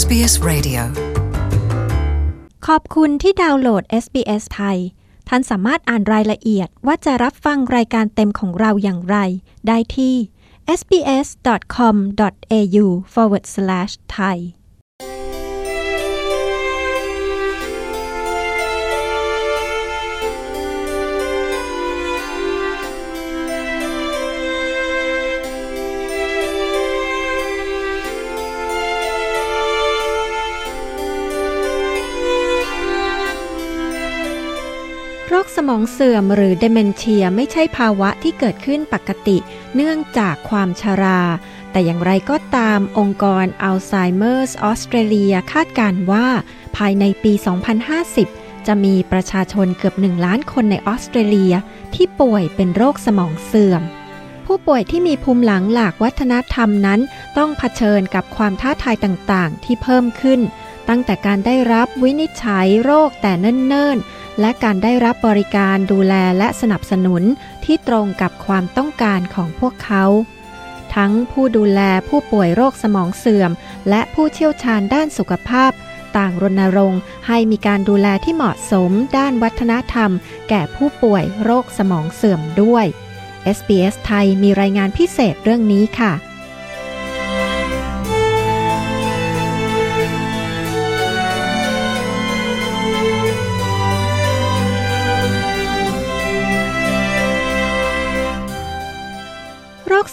SBS Radio ขอบคุณที่ดาวน์โหลด SBS ไทยท่านสามารถอ่านรายละเอียดว่าจะรับฟังรายการเต็มของเราอย่างไรได้ที่ sbs.com.au/thaiสมองเสื่อมหรือ Dementia ไม่ใช่ภาวะที่เกิดขึ้นปกติเนื่องจากความชราแต่อย่างไรก็ตามองค์กร Alzheimer's Australia คาดการณ์ว่าภายในปี 2050 จะมีประชาชนเกือบ 1 ล้านคนในออสเตรเลียที่ป่วยเป็นโรคสมองเสื่อมผู้ป่วยที่มีภูมิหลังหลากวัฒนธรรมนั้นต้องเผชิญกับความท้าทายต่างๆที่เพิ่มขึ้นตั้งแต่การได้รับวินิจฉัยโรคแต่เนิ่นๆและการได้รับบริการดูแลและสนับสนุนที่ตรงกับความต้องการของพวกเขาทั้งผู้ดูแลผู้ป่วยโรคสมองเสื่อมและผู้เชี่ยวชาญด้านสุขภาพต่างรณรงค์ให้มีการดูแลที่เหมาะสมด้านวัฒนธรรมแก่ผู้ป่วยโรคสมองเสื่อมด้วย SBS ไทยมีรายงานพิเศษเรื่องนี้ค่ะ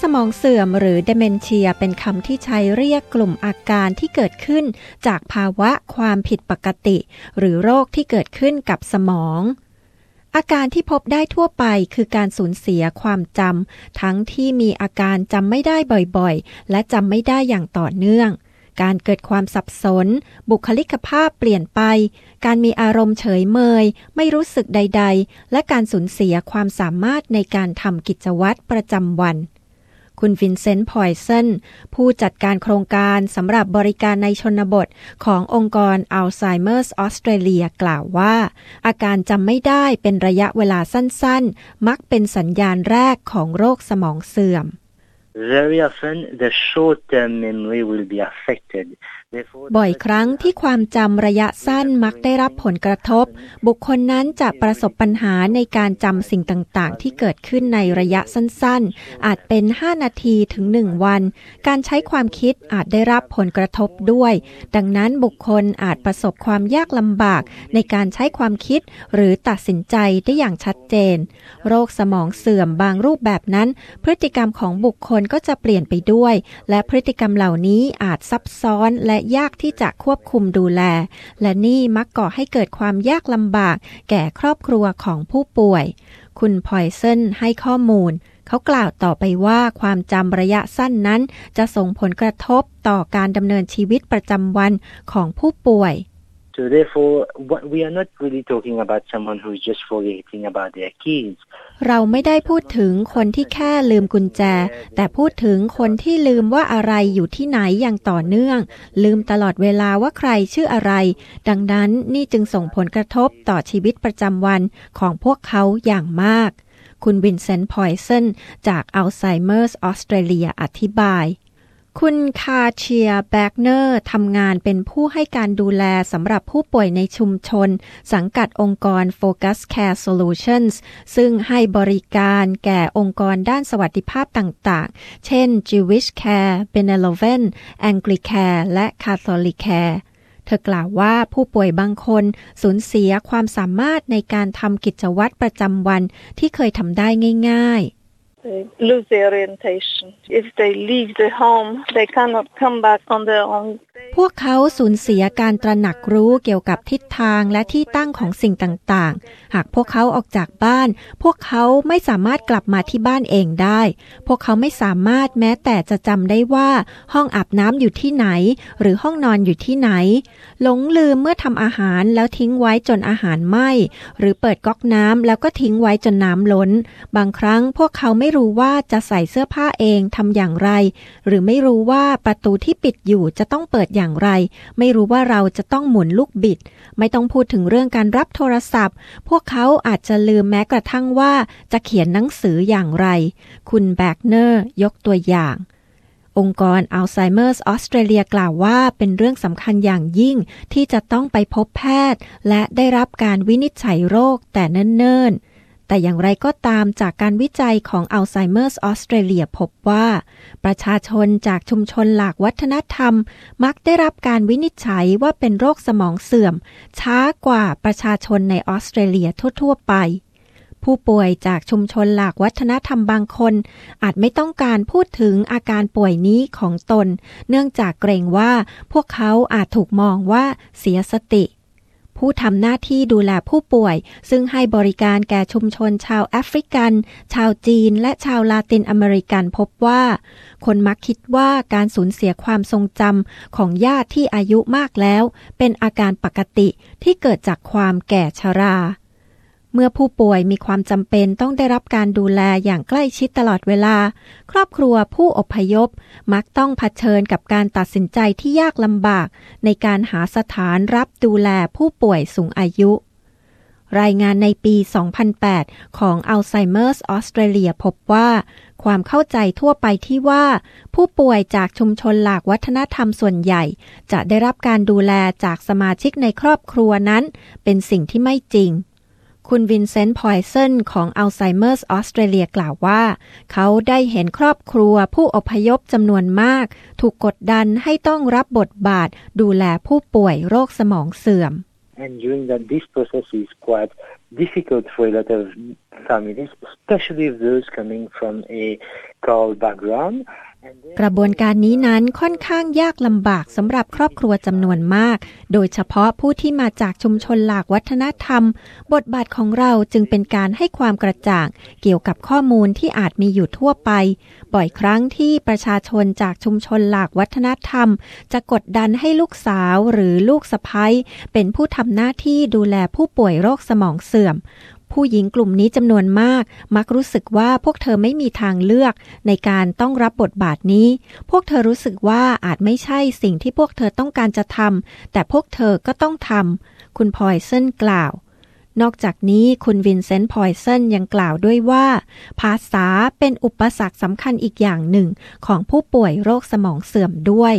สมองเสื่อมหรือ Dementia เป็นคำที่ใช้เรียกกลุ่มอาการที่เกิดขึ้นจากภาวะความผิดปกติหรือโรคที่เกิดขึ้นกับสมองอาการที่พบได้ทั่วไปคือการสูญเสียความจำทั้งที่มีอาการจำไม่ได้บ่อยๆและจำไม่ได้อย่างต่อเนื่องการเกิดความสับสนบุคลิกภาพเปลี่ยนไปการมีอารมณ์เฉยเมยไม่รู้สึกใดๆและการสูญเสียความสามารถในการทำกิจวัตรประจำวันคุณวินเซนต์ พอยเซนผู้จัดการโครงการสำหรับบริการในชนบทขององค์กร Alzheimer's Australia กล่าวว่าอาการจำไม่ได้เป็นระยะเวลาสั้นๆมักเป็นสัญญาณแรกของโรคสมองเสื่อม Very often the short-term memory will be affectedบ่อยครั้งที่ความจำระยะสั้นมักได้รับผลกระทบบุคคลนั้นจะประสบปัญหาในการจำสิ่งต่างๆที่เกิดขึ้นในระยะสั้นๆอาจเป็น5นาทีถึง1วันการใช้ความคิดอาจได้รับผลกระทบด้วยดังนั้นบุคคลอาจประสบความยากลำบากในการใช้ความคิดหรือตัดสินใจได้อย่างชัดเจนโรคสมองเสื่อมบางรูปแบบนั้นพฤติกรรมของบุคคลก็จะเปลี่ยนไปด้วยและพฤติกรรมเหล่านี้อาจซับซ้อนและยากที่จะควบคุมดูแลและนี่มักก่อให้เกิดความยากลำบากแก่ครอบครัวของผู้ป่วยคุณพอยเซนให้ข้อมูลเขากล่าวต่อไปว่าความจำระยะสั้นนั้นจะส่งผลกระทบต่อการดำเนินชีวิตประจำวันของผู้ป่วยSo therefore, we are not really talking about someone who is just forgetting about their keys. เราไม่ได้พูดถึงคนที่แค่ลืมกุญแจแต่พูดถึงคนที่ลืมว่าอะไรอยู่ที่ไหนอย่างต่อเนื่องลืมตลอดเวลาว่าใครชื่ออะไรดังนั้นนี่จึงส่งผลกระทบต่อชีวิตประจำวันของพวกเขาอย่างมากคุณวินเซนต์ พอยเซนจาก Alzheimer's Australia อธิบายคุณคาเชียแบกเนอร์ทำงานเป็นผู้ให้การดูแลสำหรับผู้ป่วยในชุมชนสังกัดองค์กร Focus Care Solutions ซึ่งให้บริการแก่องค์กรด้านสวัสดิภาพต่างๆเช่น Jewish Care, Benevolent, Anglicare และ Catholic Care เธอกล่าวว่าผู้ป่วยบางคนสูญเสียความสามารถในการทำกิจวัตรประจำวันที่เคยทำได้ง่ายๆThey lose their orientation. If they leave the home, they cannot come back on their own. พวกเขาสูญเสียการตระหนักรู้เกี่ยวกับทิศทางและที่ตั้งของสิ่งต่างๆหากพวกเขาออกจากบ้านพวกเขาไม่สามารถกลับมาที่บ้านเองได้พวกเขาไม่สามารถแม้แต่จะจำได้ว่าห้องอาบน้ำอยู่ที่ไหนหรือห้องนอนอยู่ที่ไหนหลงลืมเมื่อทำอาหารแล้วทิ้งไว้จนอาหารไหม้หรือเปิดก๊อกน้ำแล้วก็ทิ้งไว้จนน้ำล้นบางครั้งพวกเขาไม่รู้ว่าจะใส่เสื้อผ้าเองทำอย่างไรหรือไม่รู้ว่าประตูที่ปิดอยู่จะต้องเปิดอย่างไรไม่รู้ว่าเราจะต้องหมุนลูกบิดไม่ต้องพูดถึงเรื่องการรับโทรศัพท์พวกเขาอาจจะลืมแม้กระทั่งว่าจะเขียนหนังสืออย่างไรคุณแบกเนอร์ยกตัวอย่าง องค์กร Alzheimer's Australia กล่าวว่าเป็นเรื่องสำคัญอย่างยิ่งที่จะต้องไปพบแพทย์และได้รับการวินิจฉัยโรคแต่เนิ่นๆแต่อย่างไรก็ตามจากการวิจัยของ Alzheimer's Australia พบว่าประชาชนจากชุมชนหลากวัฒนธรรมมักได้รับการวินิจฉัยว่าเป็นโรคสมองเสื่อมช้ากว่าประชาชนในออสเตรเลียทั่วๆไปผู้ป่วยจากชุมชนหลากวัฒนธรรมบางคนอาจไม่ต้องการพูดถึงอาการป่วยนี้ของตนเนื่องจากเกรงว่าพวกเขาอาจถูกมองว่าเสียสติผู้ทำหน้าที่ดูแลผู้ป่วยซึ่งให้บริการแก่ชุมชนชาวแอฟริกันชาวจีนและชาวลาตินอเมริกันพบว่าคนมักคิดว่าการสูญเสียความทรงจำของญาติที่อายุมากแล้วเป็นอาการปกติที่เกิดจากความแก่ชราเมื่อผู้ป่วยมีความจำเป็นต้องได้รับการดูแลอย่างใกล้ชิดตลอดเวลาครอบครัวผู้อพยพมักต้องเผชิญกับการตัดสินใจที่ยากลำบากในการหาสถานรับดูแลผู้ป่วยสูงอายุรายงานในปี 2008 ของ Alzheimer's Australia พบว่าความเข้าใจทั่วไปที่ว่าผู้ป่วยจากชุมชนหลากวัฒนธรรมส่วนใหญ่จะได้รับการดูแลจากสมาชิกในครอบครัวนั้นเป็นสิ่งที่ไม่จริงคุณวินเซนต์พอยสันของ Alzheimer's Australia กล่าวว่าเขาได้เห็นครอบครัวผู้อพยพจำนวนมากถูกกดดันให้ต้องรับบทบาทดูแลผู้ป่วยโรคสมองเสื่อม And during that this process is quite difficult for a lot of families, especially those coming from a rural background.กระบวนการนี้นั้นค่อนข้างยากลำบากสำหรับครอบครัวจำนวนมากโดยเฉพาะผู้ที่มาจากชุมชนหลากวัฒนธรรมบทบาทของเราจึงเป็นการให้ความกระจ่างเกี่ยวกับข้อมูลที่อาจมีอยู่ทั่วไปบ่อยครั้งที่ประชาชนจากชุมชนหลากวัฒนธรรมจะกดดันให้ลูกสาวหรือลูกสะใภ้เป็นผู้ทำหน้าที่ดูแลผู้ป่วยโรคสมองเสื่อมผู้หญิงกลุ่มนี้จำนวนมากมักรู้สึกว่าพวกเธอไม่มีทางเลือกในการต้องรับบทบาทนี้พวกเธอรู้สึกว่าอาจไม่ใช่สิ่งที่พวกเธอต้องการจะทำแต่พวกเธอก็ต้องทำคุณพอยเซนกล่าวนอกจากนี้คุณวินเซนต์พอยสันยังกล่าวด้วยว่าภาษาเป็นอุปสรรคสำคัญอีกอย่างหนึ่งของผู้ป่วยโรคสมองเสื่อมด้วย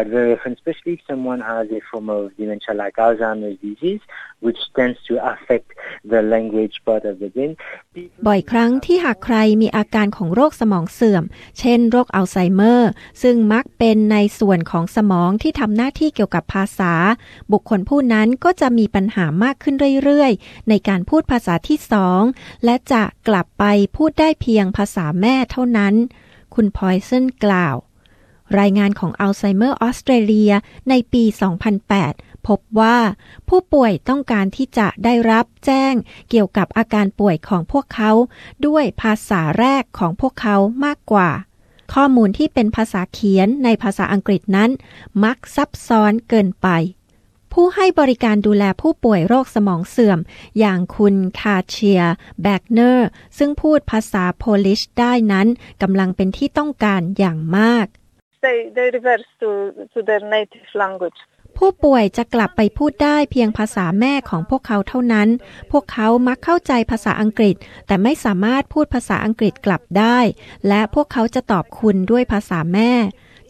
that very often, especially if someone has a form of dementia like Alzheimer's disease, which tends to affect the language part of the brain. บ่อยครั้งที่หากใครมีอาการของโรคสมองเสื่อมเช่นโรคอัลไซเมอร์ซึ่งมักเป็นในส่วนของสมองที่ทำหน้าที่เกี่ยวกับภาษาบุคคลผู้นั้นก็จะมีปัญหามากขึ้นเรื่อยๆในการพูดภาษาที่สองและจะกลับไปพูดได้เพียงภาษาแม่เท่านั้นคุณพอยสันกล่าวรายงานของ Alzheimer's Australia ในปี 2008 พบว่าผู้ป่วยต้องการที่จะได้รับแจ้งเกี่ยวกับอาการป่วยของพวกเขาด้วยภาษาแรกของพวกเขามากกว่าข้อมูลที่เป็นภาษาเขียนในภาษาอังกฤษนั้นมักซับซ้อนเกินไปผู้ให้บริการดูแลผู้ป่วยโรคสมองเสื่อมอย่างคุณคาเชียแบกเนอร์ซึ่งพูดภาษาโปลิชได้นั้นกำลังเป็นที่ต้องการอย่างมากThey revert to their native language. ผู้ป่วยจะกลับไปพูดได้เพียงภาษาแม่ของพวกเขาเท่านั้นพวกเขามักเข้าใจภาษาอังกฤษแต่ไม่สามารถพูดภาษาอังกฤษกลับได้และพวกเขาจะตอบคุณด้วยภาษาแม่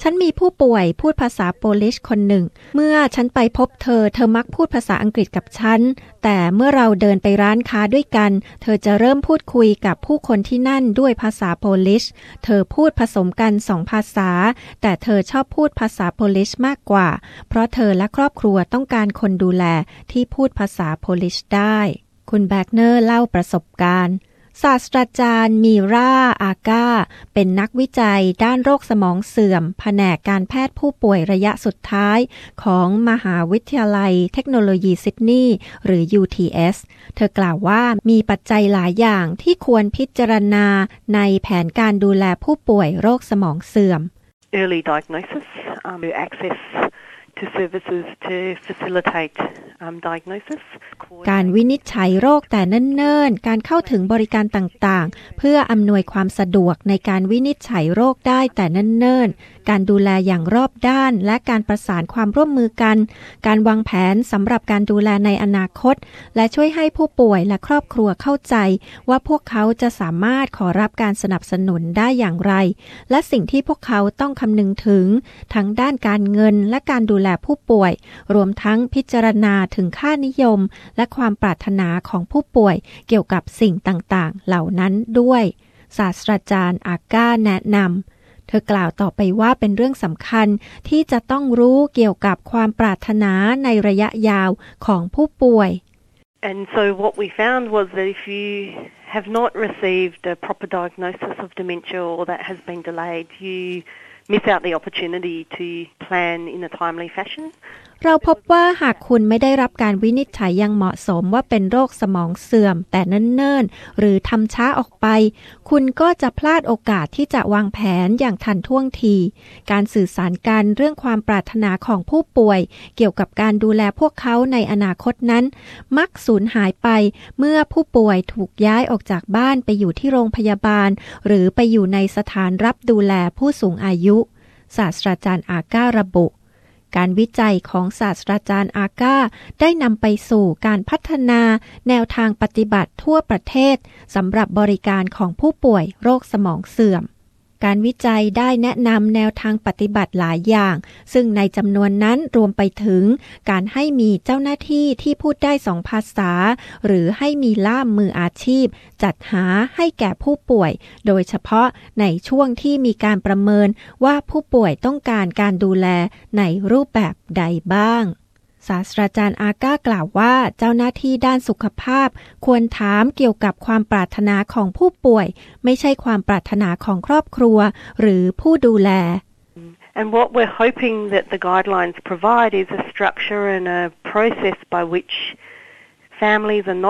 ฉันมีผู้ป่วยพูดภาษาโปลิชคนหนึ่งเมื่อฉันไปพบเธอเธอมักพูดภาษาอังกฤษกับฉันแต่เมื่อเราเดินไปร้านค้าด้วยกันเธอจะเริ่มพูดคุยกับผู้คนที่นั่นด้วยภาษาโปลิชเธอพูดผสมกันสองภาษาแต่เธอชอบพูดภาษาโปลิชมากกว่าเพราะเธอและครอบครัวต้องการคนดูแลที่พูดภาษาโปลิชได้คุณแบกเนอร์เล่าประสบการณ์ศาสตราจารย์มีราอาก้าเป็นนักวิจัยด้านโรคสมองเสื่อมแผนกการแพทย์ผู้ป่วยระยะสุดท้ายของมหาวิทยาลัยเทคโนโลยีซิดนีย์หรือ UTS เธอกล่าวว่ามีปัจจัยหลายอย่างที่ควรพิจารณาในแผนการดูแลผู้ป่วยโรคสมองเสื่อม Early diagnosis, access to services to facilitate การวินิจฉัยโรคแต่เนิ่นๆการเข้าถึงบริการต่างๆเพื่ออำนวยความสะดวกในการวินิจฉัยโรคได้แต่เนิ่นๆการดูแลอย่างรอบด้านและการประสานความร่วมมือกันการวางแผนสำหรับการดูแลในอนาคตและช่วยให้ผู้ป่วยและครอบครัวเข้าใจว่าพวกเขาจะสามารถขอรับการสนับสนุนได้อย่างไรและสิ่งที่พวกเขาต้องคำนึงถึงทั้งด้านการเงินและการดูแลผู้ป่วยรวมทั้งพิจารณาถึงค่านิยมและความปรารถนาของผู้ป่วยเกี่ยวกับสิ่งต่างๆเหล่านั้นด้วยศาสตราจารย์อาก้าแนะนำเธอกล่าวต่อไปว่าเป็นเรื่องสำคัญที่จะต้องรู้เกี่ยวกับความปรารถนาในระยะยาวของผู้ป่วย And so what we found was that if you have not received a proper diagnosis of dementia or that has been delayed, you miss out the opportunity to plan in a timely fashionเราพบว่าหากคุณไม่ได้รับการวินิจฉัยอย่างเหมาะสมว่าเป็นโรคสมองเสื่อมแต่เนิ่นๆหรือทำช้าออกไปคุณก็จะพลาดโอกาสที่จะวางแผนอย่างทันท่วงทีการสื่อสารกันเรื่องความปรารถนาของผู้ป่วยเกี่ยวกับการดูแลพวกเขาในอนาคตนั้นมักสูญหายไปเมื่อผู้ป่วยถูกย้ายออกจากบ้านไปอยู่ที่โรงพยาบาลหรือไปอยู่ในสถานรับดูแลผู้สูงอายุศาสตราจารย์อาก้าระบุการวิจัยของศาสตราจารย์อาก้าได้นำไปสู่การพัฒนาแนวทางปฏิบัติทั่วประเทศสำหรับบริการของผู้ป่วยโรคสมองเสื่อมการวิจัยได้แนะนำแนวทางปฏิบัติหลายอย่างซึ่งในจำนวนนั้นรวมไปถึงการให้มีเจ้าหน้าที่ที่พูดได้สองภาษาหรือให้มีล่ามมืออาชีพจัดหาให้แก่ผู้ป่วยโดยเฉพาะในช่วงที่มีการประเมินว่าผู้ป่วยต้องการการดูแลในรูปแบบใดบ้างศาสตราจารย์อาก้ากล่าวว่าเจ้าหน้าที่ด้านสุขภาพควรถามเกี่ยวกับความปรารถนาของผู้ป่วยไม่ใช่ความปรารถนาของครอบครัวหรือผู้ดูแล And what we're hoping that the guidelines provide is a structure and a process by which families are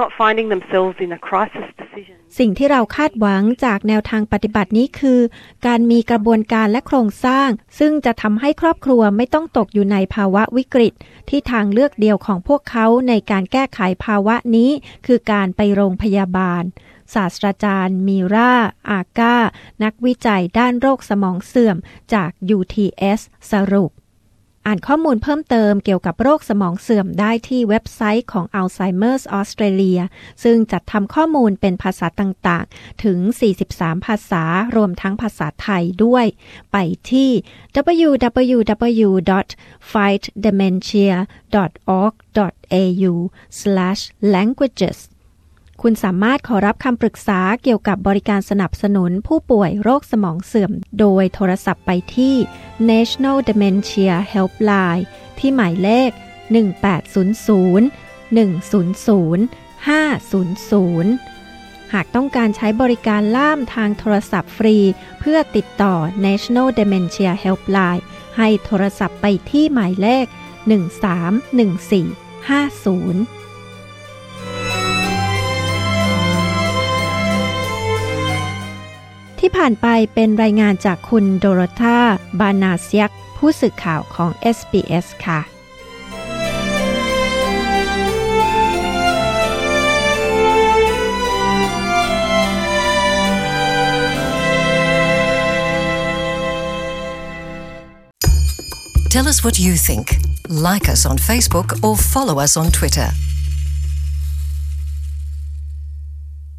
not finding themselves in a crisis decision สิ่งที่เราคาดหวังจากแนวทางปฏิบัตินี้คือการมีกระบวนการและโครงสร้างซึ่งจะทำให้ครอบครัวไม่ต้องตกอยู่ในภาวะวิกฤตที่ทางเลือกเดียวของพวกเขาในการแก้ไขภาวะนี้คือการไปโรงพยาบาลศาสตราจารย์มีราอาก้านักวิจัยด้านโรคสมองเสื่อมจาก UTS สรุปอ่านข้อมูลเพิ่มเติมเกี่ยวกับโรคสมองเสื่อมได้ที่เว็บไซต์ของ Alzheimer's Australia ซึ่งจัดทำข้อมูลเป็นภาษาต่างๆถึง43ภาษารวมทั้งภาษาไทยด้วยไปที่ www.fightdementia.org.au/languagesคุณสามารถขอรับคำปรึกษาเกี่ยวกับบริการสนับสนุนผู้ป่วยโรคสมองเสื่อมโดยโทรศัพท์ไปที่ National Dementia Helpline ที่หมายเลข 1800 100 500 หากต้องการใช้บริการล่ามทางโทรศัพท์ฟรีเพื่อติดต่อ National Dementia Helpline ให้โทรศัพท์ไปที่หมายเลข 131450ที่ผ่านไปเป็นรายงานจากคุณโดโรธา บานาเซียกผู้สื่อข่าวของ SBS ค่ะTell us what you think. Like us on Facebook or follow us on Twitter.